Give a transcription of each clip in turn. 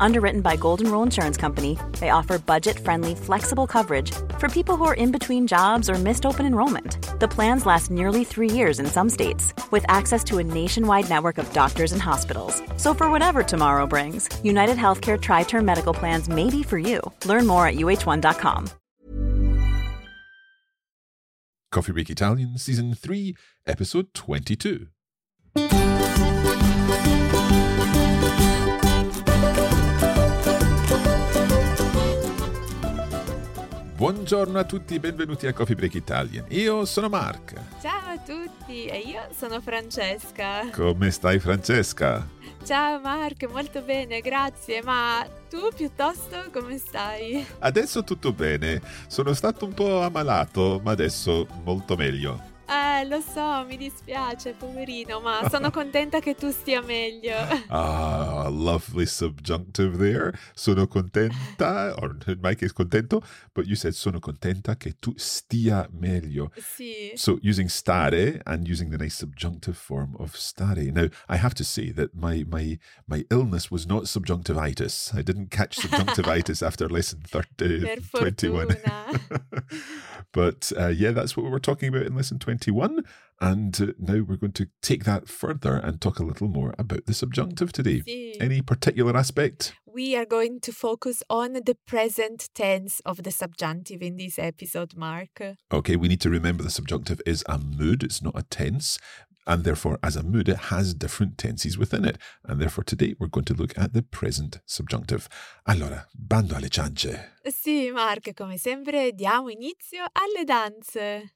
Underwritten by Golden Rule Insurance Company, they offer budget-friendly, flexible coverage for people who are in between jobs or missed open enrollment. The plans last nearly 3 years in some states, with access to a nationwide network of doctors and hospitals. So for whatever tomorrow brings, United Healthcare Tri-Term Medical Plans may be for you. Learn more at uh1.com. Coffee Break Italian, Season 3, Episode 22. Buongiorno a tutti, benvenuti a Coffee Break Italian. Io sono Mark. Ciao a tutti, e io sono Francesca. Come stai, Francesca? Ciao Mark, molto bene, grazie, ma tu piuttosto come stai? Adesso tutto bene, sono stato un po' ammalato, ma adesso molto meglio. Lo so, mi dispiace, poverino, ma sono contenta che tu stia meglio. Ah, lovely subjunctive there. Sono contenta, or Mike is contento, but you said sono contenta che tu stia meglio. Sì. So using stare and using the nice subjunctive form of stare. Now, I have to say that my illness was not subjunctivitis. I didn't catch subjunctivitis after lesson 21. But yeah, that's what we were talking about in lesson 21. And now we're going to take that further and talk a little more about the subjunctive today. Sì. Any particular aspect? We are going to focus on the present tense of the subjunctive in this episode, Mark. Okay, we need to remember the subjunctive is a mood, it's not a tense. And therefore, as a mood, it has different tenses within it. And therefore, today we're going to look at the present subjunctive. Allora, bando alle ciance. Sì, Mark, come sempre, diamo inizio alle danze.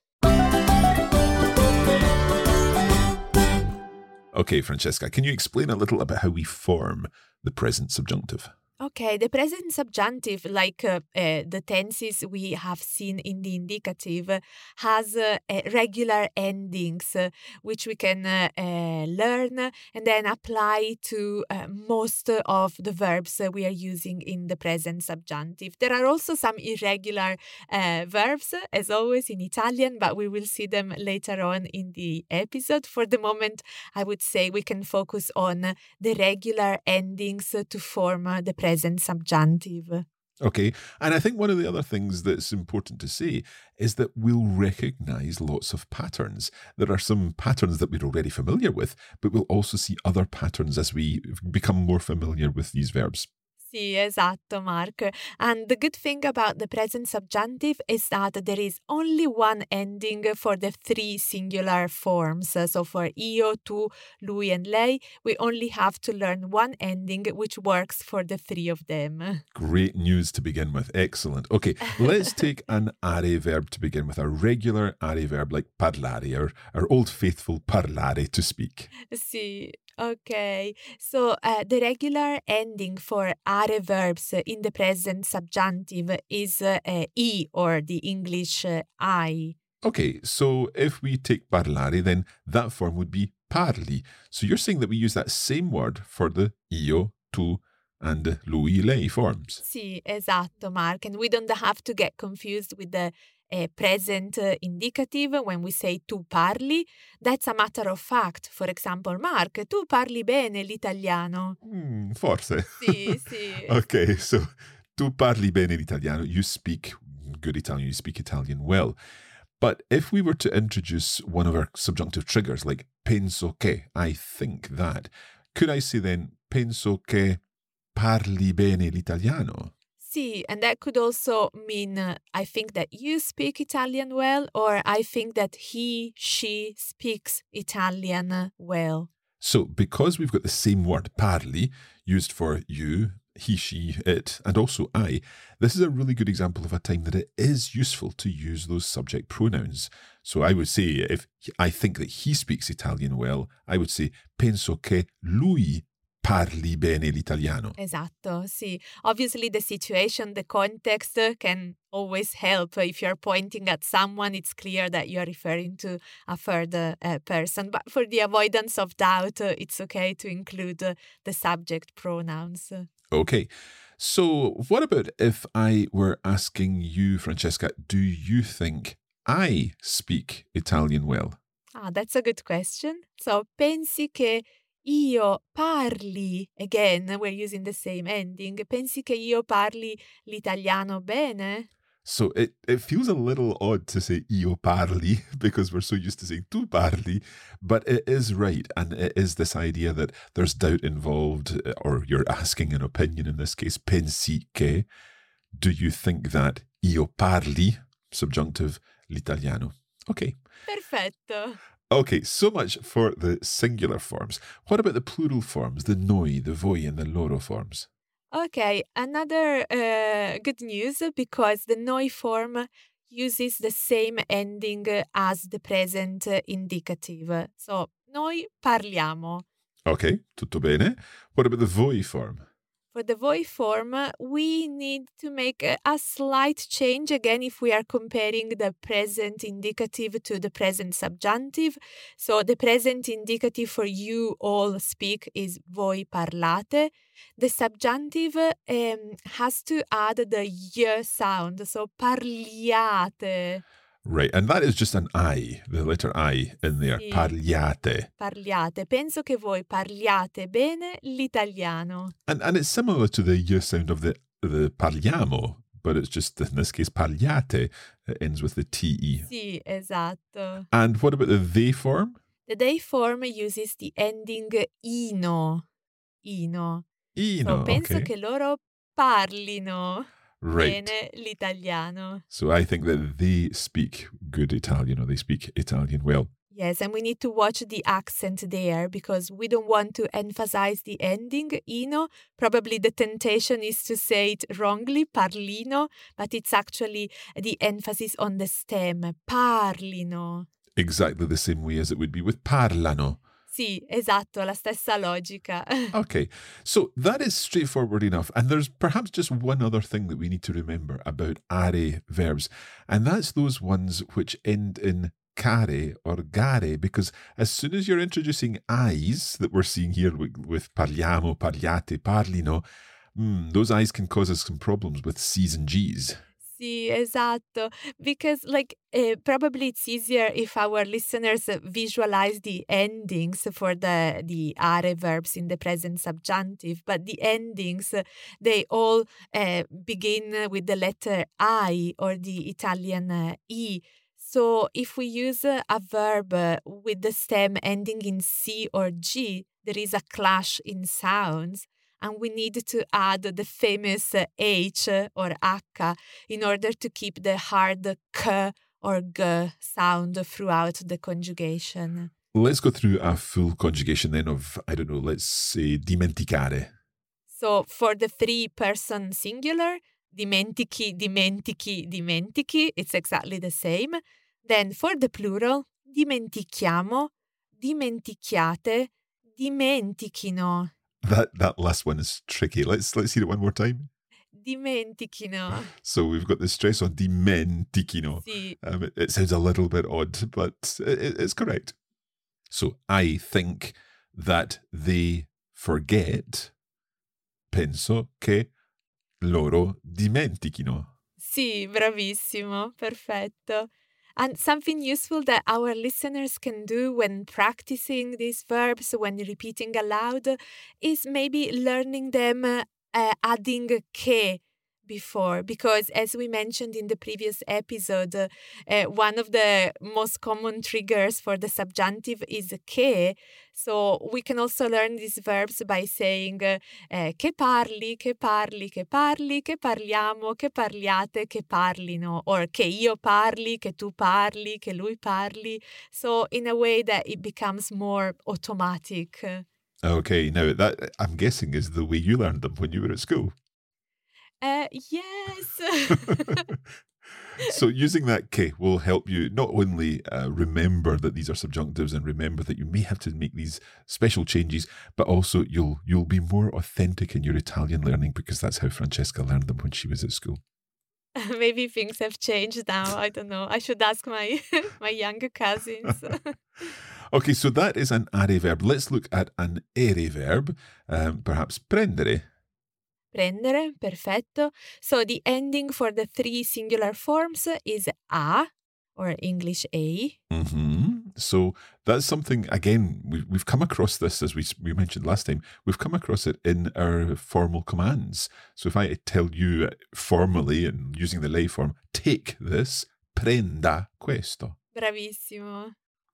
Okay, Francesca, can you explain a little about how we form the present subjunctive? Okay, the present subjunctive, like the tenses we have seen in the indicative, has regular endings, which we can learn and then apply to most of the verbs we are using in the present subjunctive. There are also some irregular verbs, as always, in Italian, but we will see them later on in the episode. For the moment, I would say we can focus on the regular endings to form the present subjunctive. Okay, and I think one of the other things that's important to say is that we'll recognize lots of patterns. There are some patterns that we're already familiar with, but we'll also see other patterns as we become more familiar with these verbs. Sì, esatto, Mark. And the good thing about the present subjunctive is that there is only one ending for the three singular forms. So for io, tu, lui and lei, we only have to learn one ending which works for the three of them. Great news to begin with. Excellent. Okay, let's take an are verb to begin with, a regular are verb like parlare, or our old faithful parlare, to speak. Sì. Okay, so the regular ending for are verbs in the present subjunctive is e, or the English I. Okay, so if we take parlare, then that form would be parli. So you're saying that we use that same word for the io, tu, and lui, lei forms. Sì, esatto, Mark. And we don't have to get confused with the present indicative when we say tu parli. That's a matter of fact. For example, Mark, tu parli bene l'italiano. Forse. Sì, sì. Okay, so tu parli bene l'italiano. You speak good Italian, you speak Italian well. But if we were to introduce one of our subjunctive triggers, like penso che, I think that, could I say then, penso che parli bene l'italiano? Sì, and that could also mean I think that you speak Italian well, or I think that he, she speaks Italian well. So because we've got the same word, parli, used for you, he, she, it, and also I, this is a really good example of a time that it is useful to use those subject pronouns. So I would say, if I think that he speaks Italian well, I would say, penso che lui parli bene l'italiano. Esatto, sì. Obviously the situation, the context can always help. If you're pointing at someone, it's clear that you're referring to a further person. But for the avoidance of doubt, it's okay to include the subject pronouns. Okay. So what about if I were asking you, Francesca, do you think I speak Italian well? Ah, that's a good question. So, pensi che io parli, again, we're using the same ending. Pensi che io parli l'italiano bene? So it feels a little odd to say io parli because we're so used to saying tu parli, but it is right. And it is this idea that there's doubt involved, or you're asking an opinion in this case. Pensi che, do you think that io parli, subjunctive, l'italiano? Okay. Perfetto. Okay, so much for the singular forms. What about the plural forms, the noi, the voi, and the loro forms? Okay, another good news, because the noi form uses the same ending as the present indicative. So, noi parliamo. Okay, tutto bene. What about the voi form? For the voi form, we need to make a slight change again if we are comparing the present indicative to the present subjunctive. So the present indicative for you all speak is voi parlate. The subjunctive has to add the y sound, so parliate. Right, and that is just an I, the letter I in there, sì. Parliate. Parliate. Penso che voi parliate bene l'italiano. And it's similar to the y sound of the parliamo, but it's just, in this case, parliate, it ends with the te. Sì, esatto. And what about the they form? The they form uses the ending ino. Ino. Ino, so, penso okay. Che loro parlino. Right. Bene l'italiano. So I think that they speak good Italian, or they speak Italian well. Yes, and we need to watch the accent there because we don't want to emphasize the ending, ino. Probably the temptation is to say it wrongly, parlino, but it's actually the emphasis on the stem, parlino. Exactly the same way as it would be with parlano. Sì, esatto, la stessa logica. Okay, so that is straightforward enough. And there's perhaps just one other thing that we need to remember about are verbs. And that's those ones which end in care or gare, because as soon as you're introducing eyes that we're seeing here with parliamo, parliate, parlino, those eyes can cause us some problems with C's and G's. Sì, esatto, because probably it's easier if our listeners visualize the endings for the are verbs in the present subjunctive, but the endings, they all begin with the letter I or the Italian E. So if we use a verb with the stem ending in C or G, there is a clash in sounds. And we need to add the famous H or H in order to keep the hard K or G sound throughout the conjugation. Let's go through a full conjugation then of, I don't know, let's say dimenticare. So for the three-person singular, dimentichi, dimentichi, dimentichi, it's exactly the same. Then for the plural, dimentichiamo, dimentichiate, dimentichino. That last one is tricky. Let's hear it one more time. Dimentichino. So we've got the stress on dimentichino. Sì. It sounds a little bit odd, but it's correct. So I think that they forget. Penso che loro dimentichino. Sì, bravissimo, perfetto. And something useful that our listeners can do when practicing these verbs, when repeating aloud, is maybe learning them adding che before. Because as we mentioned in the previous episode, one of the most common triggers for the subjunctive is che. So we can also learn these verbs by saying che parli, che parli, che parli, che parliamo, che parliate, che parlino, or che io parli, che tu parli, che lui parli. So in a way that it becomes more automatic. Okay, now that I'm guessing is the way you learned them when you were at school. Yes. So using that K will help you not only remember that these are subjunctives and remember that you may have to make these special changes, but also you'll be more authentic in your Italian learning because that's how Francesca learned them when she was at school. Maybe things have changed now. I don't know. I should ask my my younger cousins. Okay, so that is an are verb. Let's look at an ere verb, perhaps prendere. Prendere, perfetto. So the ending for the three singular forms is a, or English a. Mm-hmm. So that's something, again, we've come across this, as we mentioned last time. We've come across it in our formal commands. So if I tell you formally, and using the lei form, take this, prenda questo. Bravissimo.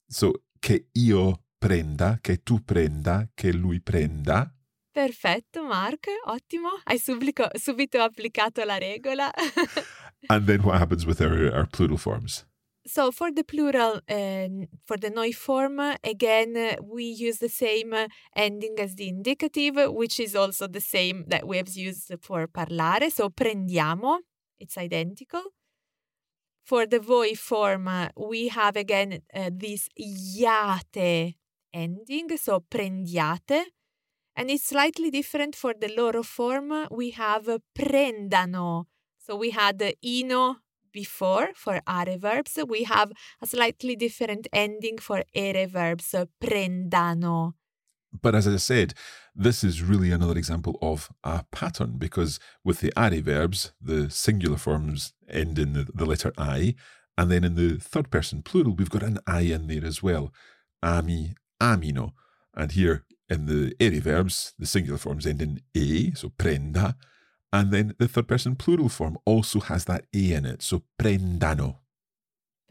So, che io prenda, che tu prenda, che lui prenda. Perfetto, Mark. Ottimo. Hai subito applicato la regola. And then what happens with our plural forms? So for the plural, for the noi form, again, we use the same ending as the indicative, which is also the same that we have used for parlare. So prendiamo, it's identical. For the voi form, we have again this iate ending, so prendiate. And it's slightly different for the loro form. We have prendano. So we had ino before for are verbs. We have a slightly different ending for ere verbs, prendano. But as I said, this is really another example of a pattern because with the are verbs, the singular forms end in the letter I. And then in the third person plural, we've got an I in there as well. Ami, amino. And here in the ere verbs, the singular forms end in e, so prenda. And then the third person plural form also has that e in it, so prendano.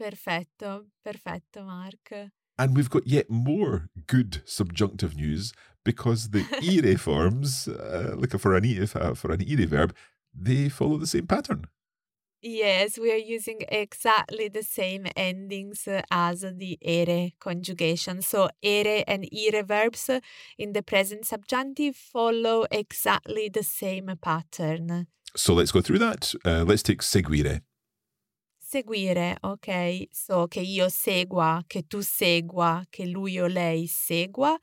Perfetto, perfetto, Mark. And we've got yet more good subjunctive news because the ire forms, like for an ire verb, they follow the same pattern. Yes, we are using exactly the same endings as the ere conjugation. So ere and ire verbs in the present subjunctive follow exactly the same pattern. So let's go through that. Let's take seguire. Seguire, okay. So che io segua, che tu segua, che lui o lei segua,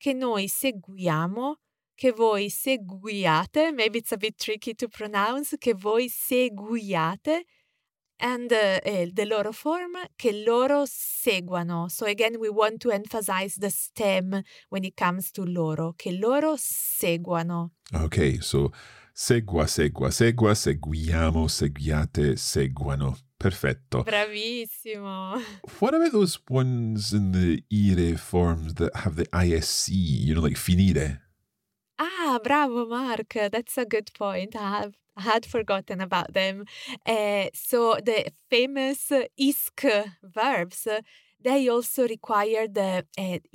che noi seguiamo, che voi seguiate, maybe it's a bit tricky to pronounce, che voi seguiate, and the loro form, che loro seguano. So again, we want to emphasize the stem when it comes to loro, che loro seguano. Okay, so segua, segua, segua, seguiamo, seguiate, seguano. Perfetto. Bravissimo. What about those ones in the ire forms that have the ISC, like finire? Ah, bravo, Mark. That's a good point. I had forgotten about them. So the famous isc verbs, they also require the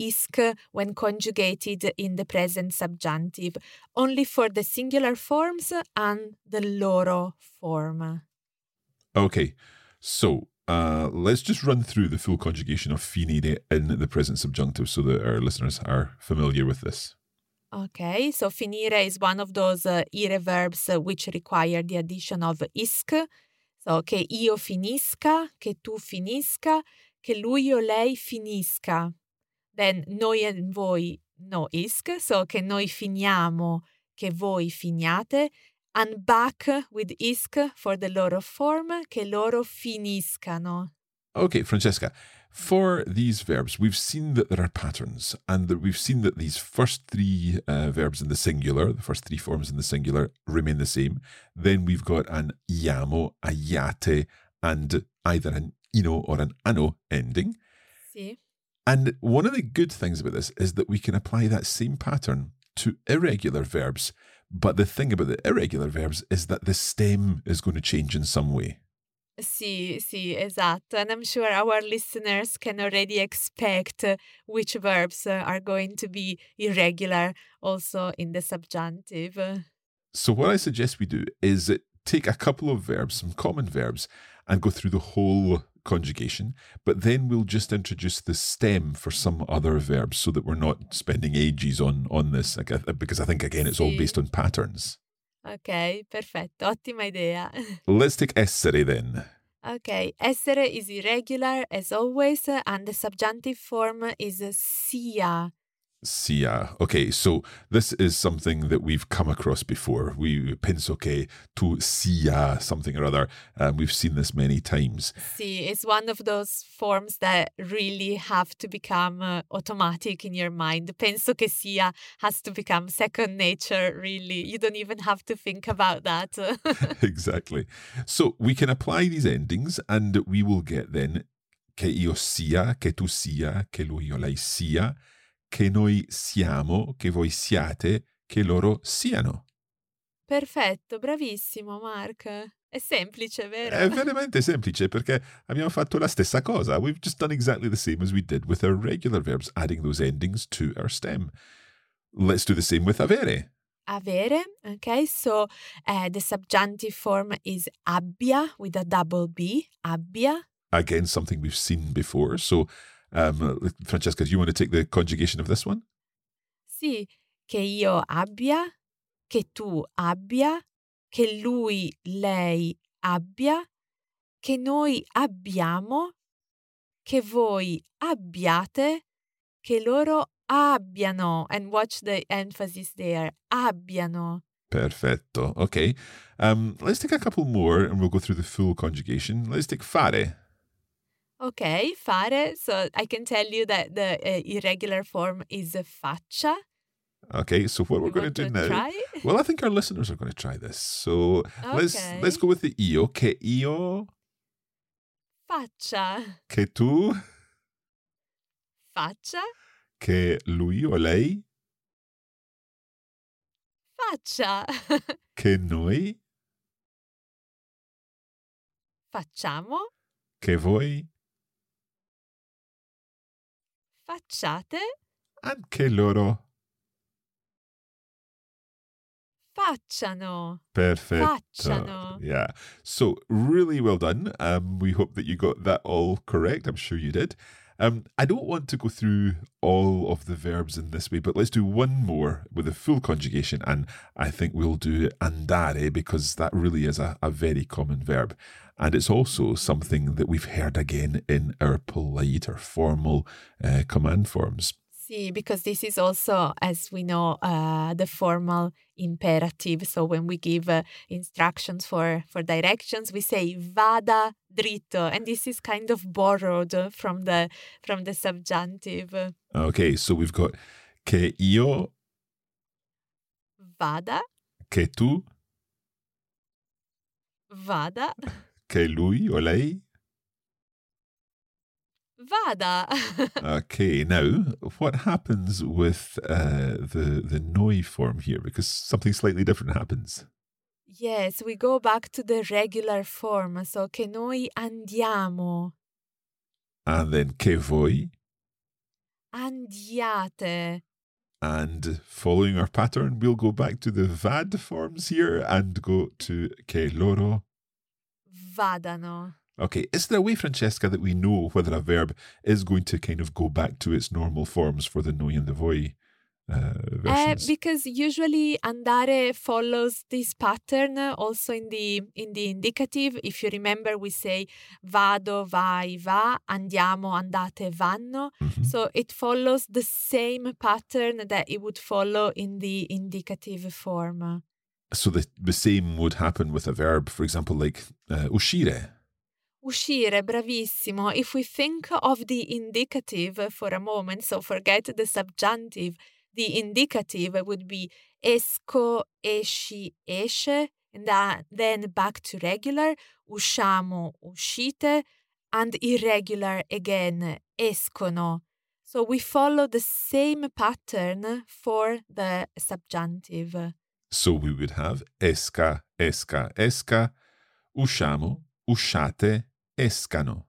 isc when conjugated in the present subjunctive, only for the singular forms and the loro form. Okay, so let's just run through the full conjugation of finire in the present subjunctive so that our listeners are familiar with this. Okay, so finire is one of those ire verbs which require the addition of isc. So che io finisca, che tu finisca, che lui o lei finisca. Then noi and voi no isc, so che noi finiamo, che voi finiate. And back with isc for the loro form, che loro finiscano. Okay, Francesca. For these verbs, we've seen that there are patterns and that we've seen that these first three verbs in the singular, the first three forms in the singular remain the same. Then we've got an iamo, aiate, and either an ino or an ano ending. Sì. And one of the good things about this is that we can apply that same pattern to irregular verbs. But the thing about the irregular verbs is that the stem is going to change in some way. Sì, sì, esatto. And I'm sure our listeners can already expect which verbs are going to be irregular also in the subjunctive. So what I suggest we do is take a couple of verbs, some common verbs, and go through the whole conjugation, but then we'll just introduce the stem for some other verbs so that we're not spending ages on this, because I think, again, it's all based on patterns. Ok, perfetto, ottima idea. Let's take essere then. Ok, essere is irregular as always, and the subjunctive form is sia. Sia. Okay, so this is something that we've come across before. We penso che tu sia something or other. We've seen this many times. Sì, it's one of those forms that really have to become automatic in your mind. Penso che sia has to become second nature, really. You don't even have to think about that. Exactly. So we can apply these endings and we will get then che io sia, che tu sia, che lui o lei sia, che noi siamo, che voi siate, che loro siano. Perfetto, bravissimo Mark. È semplice, vero? È veramente semplice perché abbiamo fatto la stessa cosa. We've just done exactly the same as we did with our regular verbs, adding those endings to our stem. Let's do the same with avere. Avere, okay, so the subjunctive form is abbia with a double B, abbia. Again, something we've seen before, so... Francesca, do you want to take the conjugation of this one? Sì, che io abbia, che tu abbia, che lui, lei abbia, che noi abbiamo, che voi abbiate, che loro abbiano. And watch the emphasis there, abbiano. Perfetto, okay. Let's take a couple more and we'll go through the full conjugation. Let's take fare. Okay, fare. So I can tell you that the irregular form is faccia. Okay, so what we're going to do now... Try? Well, I think our listeners are going to try this. So okay. let's go with the io. Che io... Faccia. Che tu... Faccia. Che lui o lei... Faccia. Che noi... Facciamo. Che voi... Facciate. Anche loro. Facciano. Perfect. Facciano. Yeah. So really well done. We hope that you got that all correct. I'm sure you did. I don't want to go through all of the verbs in this way, but let's do one more with a full conjugation. And I think we'll do andare because that really is a very common verb. And it's also something that we've heard again in our polite or formal command forms. Sì, because this is also, as we know, the formal imperative. So when we give instructions for directions, we say vada dritto. And this is kind of borrowed from the subjunctive. Okay, so we've got che io vada, che tu vada, che lui o lei vada. Okay, now what happens with the noi form here? Because something slightly different happens. Yes, we go back to the regular form. So che noi andiamo. And then che voi andiate. And following our pattern, we'll go back to the vad forms here and go to che loro vadano. Okay, is there a way, Francesca, that we know whether a verb is going to kind of go back to its normal forms for the noi and the voi versions? Because usually andare follows this pattern also in the indicative. If you remember, we say vado, vai, va, andiamo, andate, vanno. Mm-hmm. So it follows the same pattern that it would follow in the indicative form. So the same would happen with a verb, for example, like uscire. Uscire, bravissimo. If we think of the indicative for a moment, so forget the subjunctive, the indicative would be esco, esci, esce, and then back to regular, usciamo, uscite, and irregular again, escono. So we follow the same pattern for the subjunctive. So we would have esca, esca, esca, usciamo, usciate, escano.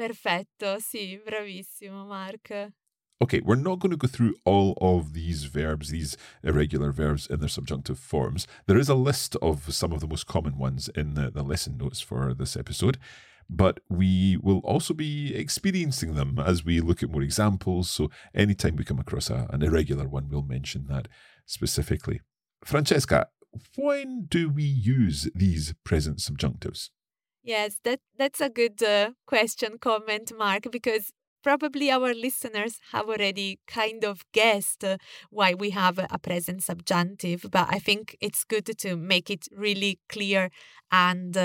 Perfetto, sì, bravissimo Mark. Okay, we're not going to go through all of these verbs, these irregular verbs in their subjunctive forms. There is a list of some of the most common ones in the lesson notes for this episode. but we will also be experiencing them as we look at more examples. So anytime we come across an irregular one, we'll mention that specifically. Francesca, when do we use these present subjunctives? Yes, that's a good question, comment, Mark, because probably our listeners have already kind of guessed why we have a present subjunctive, but I think it's good to make it really clear and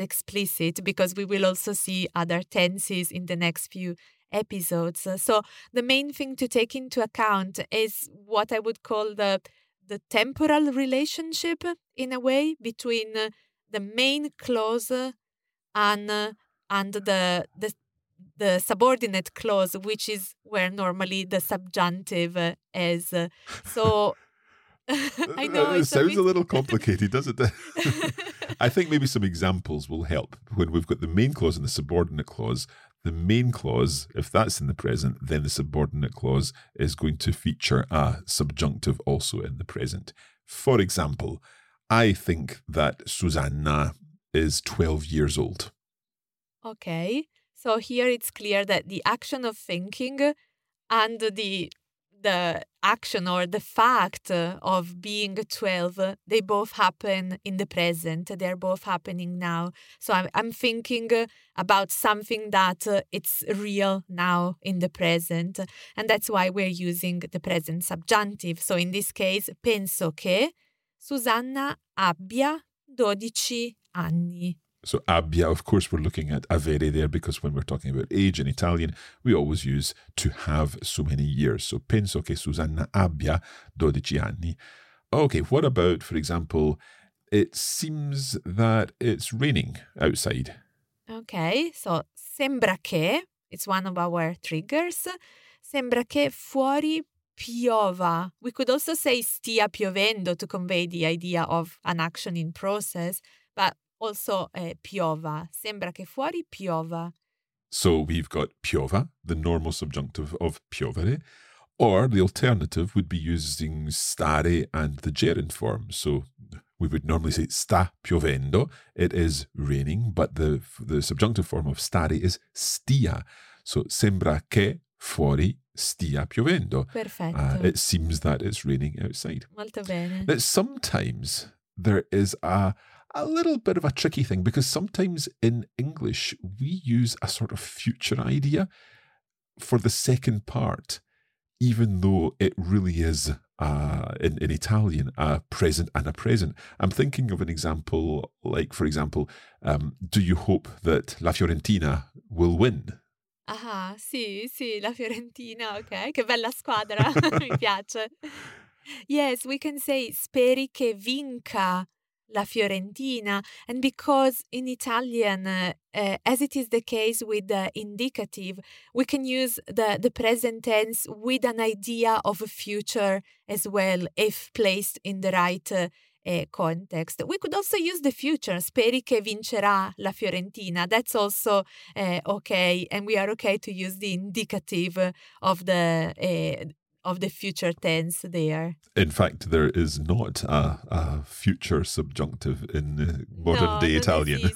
explicit, because we will also see other tenses in the next few episodes. So the main thing to take into account is what I would call the temporal relationship, in a way, between the main clause and the subordinate clause, which is where normally the subjunctive is. So I know it sounds a little complicated, doesn't it? I think maybe some examples will help. When we've got the main clause and the subordinate clause, the main clause, if that's in the present, then the subordinate clause is going to feature a subjunctive also in the present. For example, I think that Susanna is 12 years old. Okay. So here it's clear that the action of thinking and the action or the fact of being 12, they both happen in the present. They're both happening now. So I'm thinking about something that it's real now in the present. And that's why we're using the present subjunctive. So in this case, penso che Susanna abbia 12 anni. So abbia, of course, we're looking at avere there, because when we're talking about age in Italian, we always use to have so many years. So penso che Susanna abbia 12 anni. Okay, what about, for example, it seems that it's raining outside. Okay, so sembra che, it's one of our triggers, sembra che fuori piova. We could also say stia piovendo to convey the idea of an action in process, but also piova. Sembra che fuori piova. So we've got piova, the normal subjunctive of piovere, or the alternative would be using stare and the gerund form. So we would normally say sta piovendo, it is raining, but the subjunctive form of stare is stia. So sembra che fuori stia piovendo. Perfetto. It seems that it's raining outside. Molto bene. Now, sometimes there is a little bit of a tricky thing, because sometimes in English we use a sort of future idea for the second part, even though it really is in Italian a present and a present. I'm thinking of an example, like, for example, do you hope that La Fiorentina will win? Ah, sì, La Fiorentina, ok, che bella squadra, mi piace. Yes, we can say speri che vinca La Fiorentina, and because in Italian, as it is the case with the indicative, we can use the present tense with an idea of a future as well, if placed in the right context. We could also use the future, speri che vincerà la Fiorentina. That's also okay, and we are okay to use the indicative of the future tense there. In fact, there is not a future subjunctive in modern-day Italian.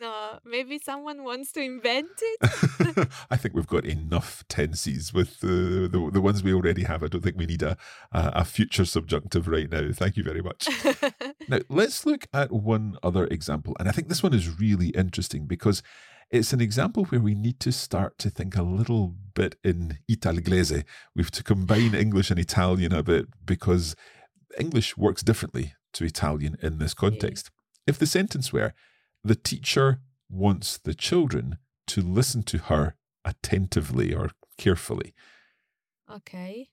No, maybe someone wants to invent it. I think we've got enough tenses with the ones we already have. I don't think we need a future subjunctive right now. Thank you very much. Now, let's look at one other example. And I think this one is really interesting, because it's an example where we need to start to think a little bit in Italglese. We have to combine English and Italian a bit, because English works differently to Italian in this context. If the sentence were, the teacher wants the children to listen to her attentively or carefully. Okay.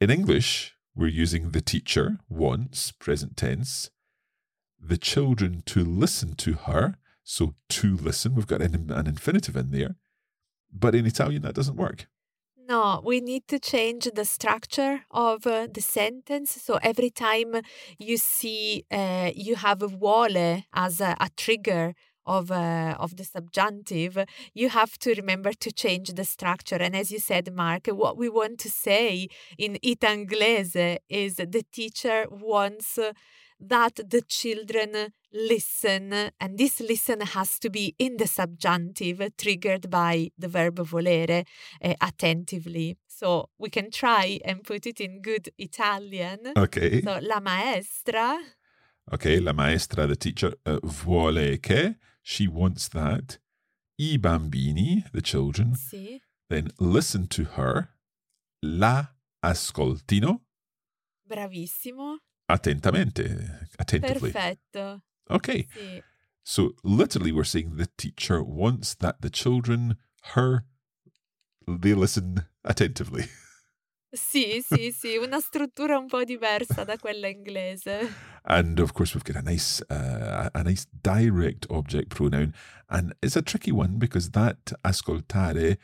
In English, we're using the teacher wants, present tense, the children to listen to her. So to listen, we've got an infinitive in there. But in Italian, that doesn't work. No, we need to change the structure of the sentence. So every time you see, you have vuole as a trigger of the subjunctive, you have to remember to change the structure. And as you said, Mark, what we want to say in Itanglese is the teacher wants that the children listen, and this listen has to be in the subjunctive, triggered by the verb volere, attentively. So we can try and put it in good Italian. Okay. So la maestra. Okay, la maestra, the teacher, vuole che, she wants that. I bambini, the children, sì. Then listen to her. La ascoltino. Bravissimo. Attentamente, attentively. Perfetto. Okay. Sì. So literally we're saying the teacher wants that the children, they listen attentively. Sì, sì, sì, una struttura un po' diversa da quella inglese. And of course we've got a nice direct object pronoun, and it's a tricky one because that ascoltare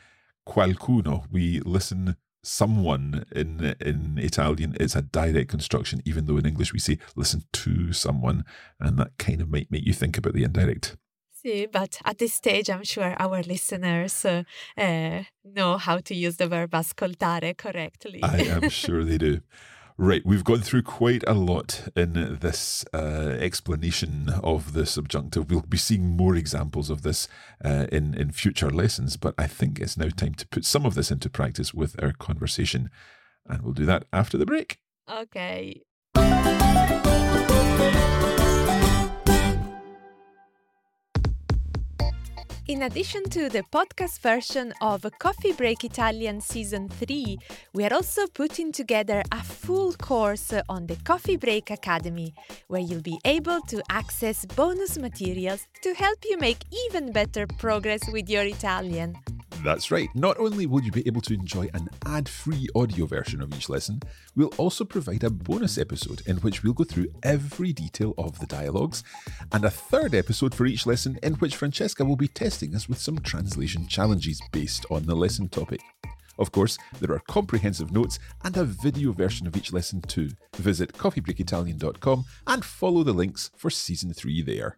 qualcuno, we listen someone in Italian, it's a direct construction, even though in English we say listen to someone, and that kind of might make you think about the indirect. Sì, but at this stage I'm sure our listeners know how to use the verb ascoltare correctly. I am sure they do. Right, we've gone through quite a lot in this explanation of the subjunctive. We'll be seeing more examples of this in future lessons, but I think it's now time to put some of this into practice with our conversation, and we'll do that after the break. Okay. In addition to the podcast version of Coffee Break Italian Season 3, we are also putting together a full course on the Coffee Break Academy, where you'll be able to access bonus materials to help you make even better progress with your Italian. That's right. Not only will you be able to enjoy an ad-free audio version of each lesson, we'll also provide a bonus episode in which we'll go through every detail of the dialogues, and a third episode for each lesson in which Francesca will be testing us with some translation challenges based on the lesson topic. Of course, there are comprehensive notes and a video version of each lesson too. Visit coffeebreakitalian.com and follow the links for Season 3 there.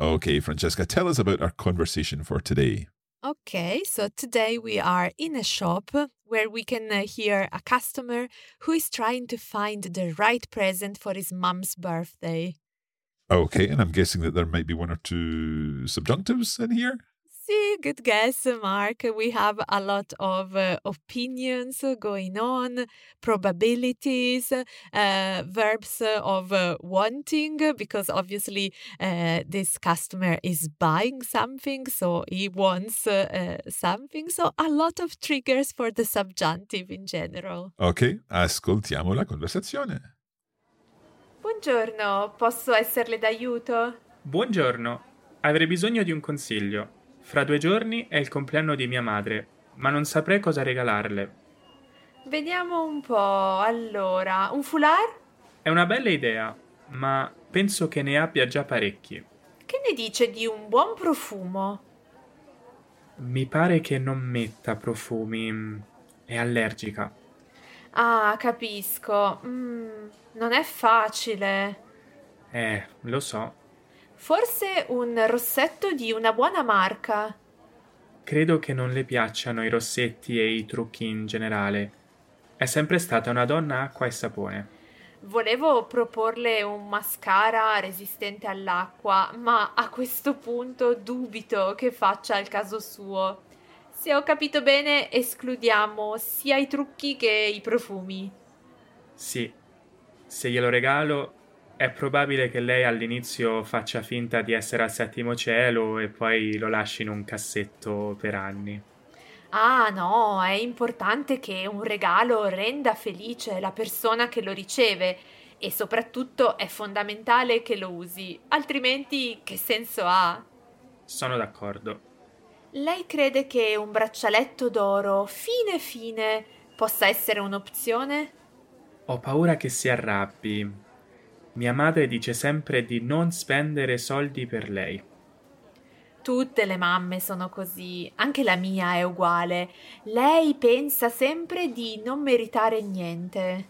Okay, Francesca, tell us about our conversation for today. Okay, so today we are in a shop where we can hear a customer who is trying to find the right present for his mum's birthday. Okay, and I'm guessing that there might be one or two subjunctives in here? See, good guess, Mark. We have a lot of opinions going on, probabilities, verbs of wanting, because obviously this customer is buying something, so he wants something. So a lot of triggers for the subjunctive in general. Ok, ascoltiamo la conversazione. Buongiorno, posso esserle d'aiuto? Buongiorno, avrei bisogno di un consiglio. Fra 2 giorni è il compleanno di mia madre, ma non saprei cosa regalarle. Vediamo un po', allora, un foulard? È una bella idea, ma penso che ne abbia già parecchi. Che ne dice di un buon profumo? Mi pare che non metta profumi. È allergica. Ah, capisco. Non è facile. Lo so. Forse un rossetto di una buona marca. Credo che non le piacciano i rossetti e i trucchi in generale. È sempre stata una donna acqua e sapone. Volevo proporle un mascara resistente all'acqua, ma a questo punto dubito che faccia il caso suo. Se ho capito bene, escludiamo sia i trucchi che i profumi. Sì, se glielo regalo, è probabile che lei all'inizio faccia finta di essere al settimo cielo e poi lo lasci in un cassetto per anni. Ah no, è importante che un regalo renda felice la persona che lo riceve e soprattutto è fondamentale che lo usi, altrimenti che senso ha? Sono d'accordo. Lei crede che un braccialetto d'oro fine possa essere un'opzione? Ho paura che si arrabbi. Mia madre dice sempre di non spendere soldi per lei. Tutte le mamme sono così, anche la mia è uguale. Lei pensa sempre di non meritare niente.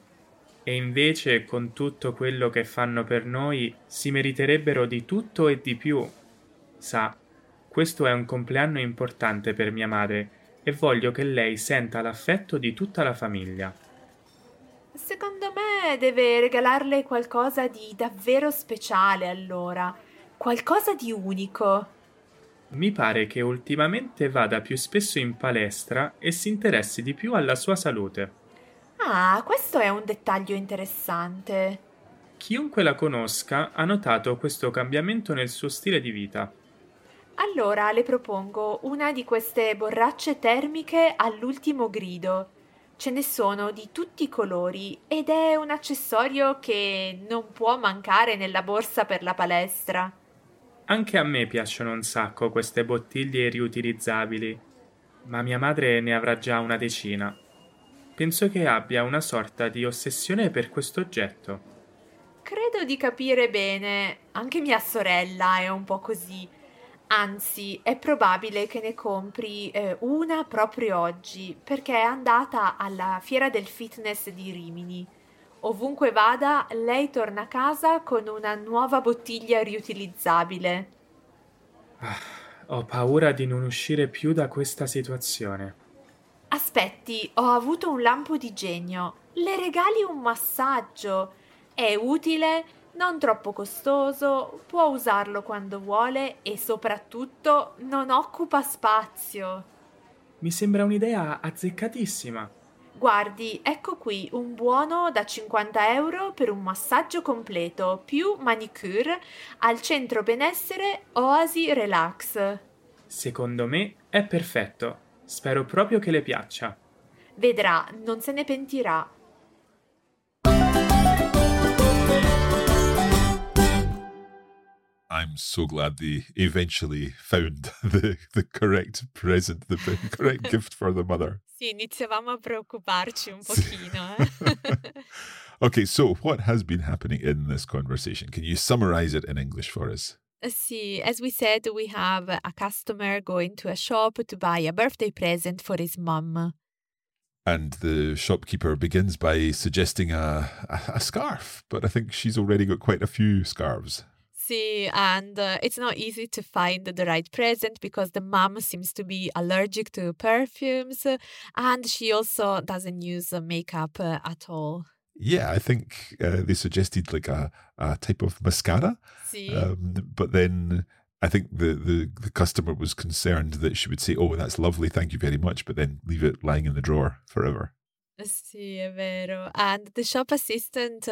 E invece, con tutto quello che fanno per noi, si meriterebbero di tutto e di più. Sa, questo è un compleanno importante per mia madre e voglio che lei senta l'affetto di tutta la famiglia. Secondo me deve regalarle qualcosa di davvero speciale, allora. Qualcosa di unico. Mi pare che ultimamente vada più spesso in palestra e si interessi di più alla sua salute. Ah, questo è un dettaglio interessante. Chiunque la conosca ha notato questo cambiamento nel suo stile di vita. Allora le propongo una di queste borracce termiche all'ultimo grido. Ce ne sono di tutti i colori ed è un accessorio che non può mancare nella borsa per la palestra. Anche a me piacciono un sacco queste bottiglie riutilizzabili, ma mia madre ne avrà già una decina. Penso che abbia una sorta di ossessione per questo oggetto. Credo di capire bene, anche mia sorella è un po' così. Anzi, è probabile che ne compri una proprio oggi, perché è andata alla fiera del fitness di Rimini. Ovunque vada, lei torna a casa con una nuova bottiglia riutilizzabile. Ah, ho paura di non uscire più da questa situazione. Aspetti, ho avuto un lampo di genio. Le regali un massaggio. È utile, non troppo costoso, può usarlo quando vuole e soprattutto non occupa spazio. Mi sembra un'idea azzeccatissima. Guardi, ecco qui un buono da 50 euro per un massaggio completo più manicure al centro benessere Oasi Relax. Secondo me è perfetto. Spero proprio che le piaccia. Vedrà, non se ne pentirà. I'm so glad they eventually found the correct present, the correct gift for the mother. Sì, iniziavamo a preoccuparci un pochino. Okay, so what has been happening in this conversation? Can you summarize it in English for us? Sì, as we said, we have a customer going to a shop to buy a birthday present for his mum. And the shopkeeper begins by suggesting a scarf, but I think she's already got quite a few scarves. See, and it's not easy to find the right present because the mom seems to be allergic to perfumes and she also doesn't use makeup at all. Yeah, I think they suggested like a type of mascara. See? But then I think the customer was concerned that she would say, oh, that's lovely, thank you very much, but then leave it lying in the drawer forever. Sì, è vero. And the shop assistant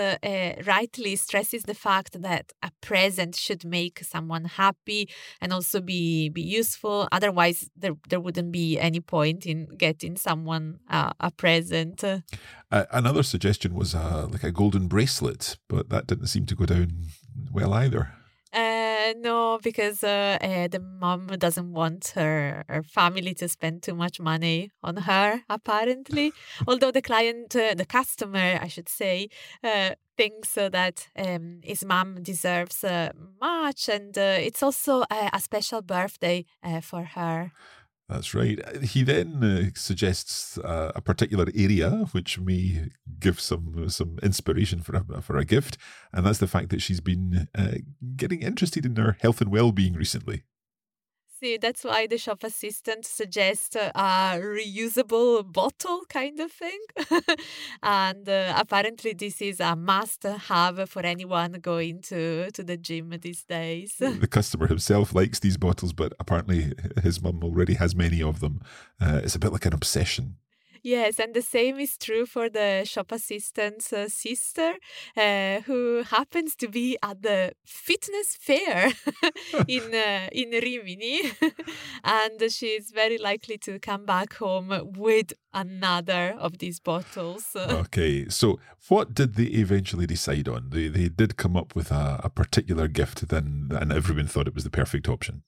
rightly stresses the fact that a present should make someone happy and also be useful. Otherwise, there wouldn't be any point in getting someone a present. Another suggestion was like a golden bracelet, but that didn't seem to go down well either. No, because the mom doesn't want her family to spend too much money on her, apparently. Although the customer, I should say, thinks that his mom deserves much, and it's also a special birthday for her. That's right. He then suggests a particular area which may give some inspiration for a gift, and that's the fact that she's been getting interested in her health and well-being recently. See, that's why the shop assistant suggests a reusable bottle kind of thing. And apparently this is a must-have for anyone going to the gym these days. The customer himself likes these bottles, but apparently his mum already has many of them. It's a bit like an obsession. Yes, and the same is true for the shop assistant's sister, who happens to be at the fitness fair in Rimini, and she is very likely to come back home with another of these bottles. Okay, so what did they eventually decide on? They did come up with a particular gift, and everyone thought it was the perfect option.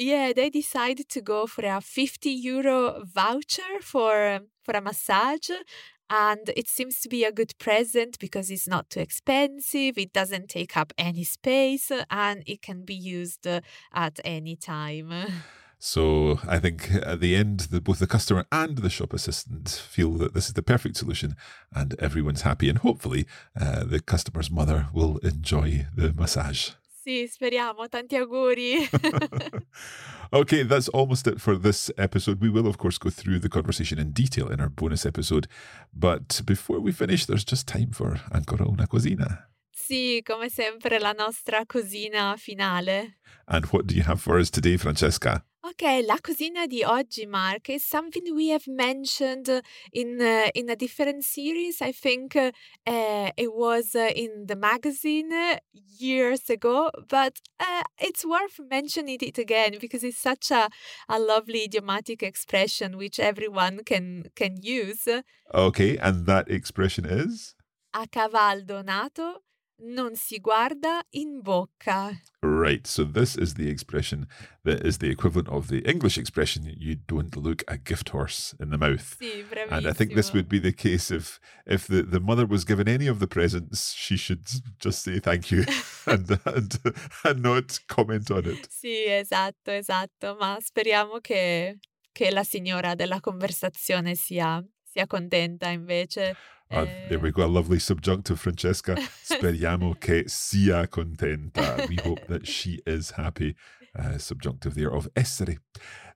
Yeah, they decided to go for a 50 euro voucher for a massage. And it seems to be a good present because it's not too expensive, it doesn't take up any space, and it can be used at any time. So I think at the end, both the customer and the shop assistant feel that this is the perfect solution and everyone's happy. And hopefully the customer's mother will enjoy the massage. Sì, speriamo, tanti auguri. Okay, that's almost it for this episode. We will, of course, go through the conversation in detail in our bonus episode. But before we finish, there's just time for ancora una cosina. Sì, come sempre, la nostra cosina finale. And what do you have for us today, Francesca? Okay, la cosina di oggi, Mark, is something we have mentioned in a different series. I think it was in the magazine years ago, but it's worth mentioning it again because it's such a lovely idiomatic expression which everyone can use. Okay, and that expression is? A caval donato non si guarda in bocca. Right, so this is the expression that is the equivalent of the English expression, you don't look a gift horse in the mouth. Sì, bravissimo. And I think this would be the case if the mother was given any of the presents, she should just say thank you and not comment on it. Sì, esatto, ma speriamo che la signora della conversazione sia contenta invece. There we go, a lovely subjunctive, Francesca. Speriamo che sia contenta. We hope that she is happy. Subjunctive there of essere.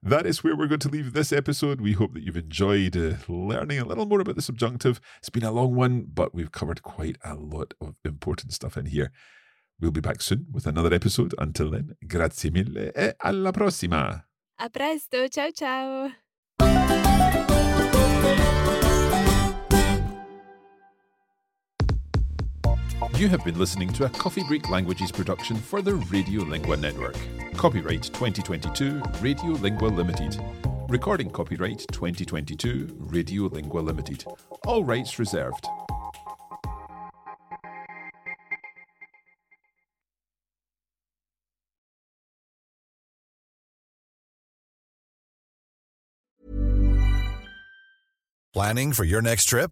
That is where we're going to leave this episode. We hope that you've enjoyed learning a little more about the subjunctive. It's been a long one, but we've covered quite a lot of important stuff in here. We'll be back soon with another episode. Until then, grazie mille e alla prossima. A presto, ciao ciao. You have been listening to a Coffee Break Languages production for the Radiolingua Network. Copyright 2022, Radiolingua Limited. Recording copyright 2022, Radiolingua Limited. All rights reserved. Planning for your next trip?